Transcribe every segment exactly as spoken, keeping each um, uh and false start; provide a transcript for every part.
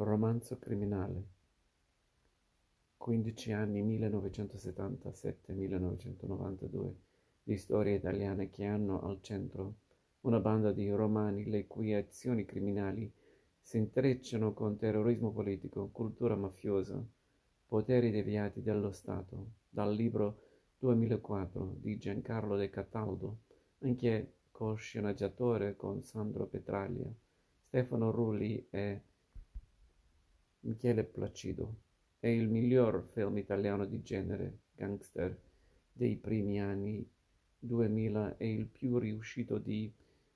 Romanzo criminale, quindici anni millenovecentosettantasette millenovecentonovantadue di storie italiane che hanno al centro una banda di romani le cui azioni criminali si intrecciano con terrorismo politico, cultura mafiosa, poteri deviati dello Stato, dal libro duemilaquattro di Giancarlo De Cataldo, anche co-sceneggiatore con Sandro Petraglia, Stefano Rulli e Michele Placido. È il miglior film italiano di genere gangster dei primi anni duemila e il più riuscito di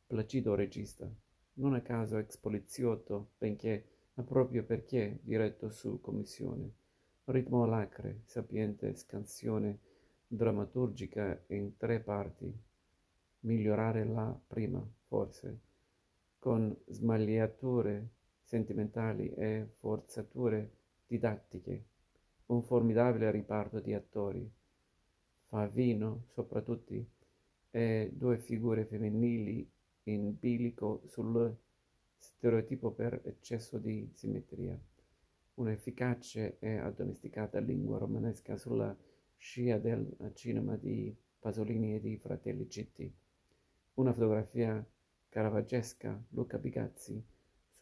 Placido regista, non a caso ex poliziotto, benché, ma proprio perché diretto su commissione. Ritmo alacre, sapiente, scansione drammaturgica in tre parti, migliorare la prima, forse, con smagliature sentimentali e forzature didattiche, un formidabile riparto di attori, Favino soprattutto, e due figure femminili in bilico sul stereotipo per eccesso di simmetria, un'efficace e addomesticata lingua romanesca sulla scia del cinema di Pasolini e di Fratelli Citti, una fotografia caravaggesca, Luca Pigazzi,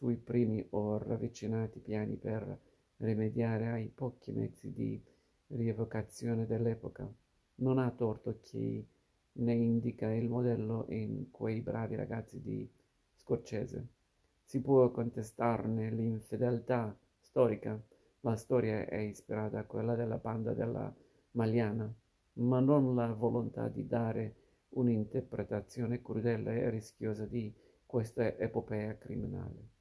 sui primi o ravvicinati piani per rimediare ai pochi mezzi di rievocazione dell'epoca. Non ha torto chi ne indica il modello in quei bravi ragazzi di Scorcese. Si può contestarne l'infedeltà storica, la storia è ispirata a quella della banda della Magliana, ma non la volontà di dare un'interpretazione crudele e rischiosa di questa epopea criminale.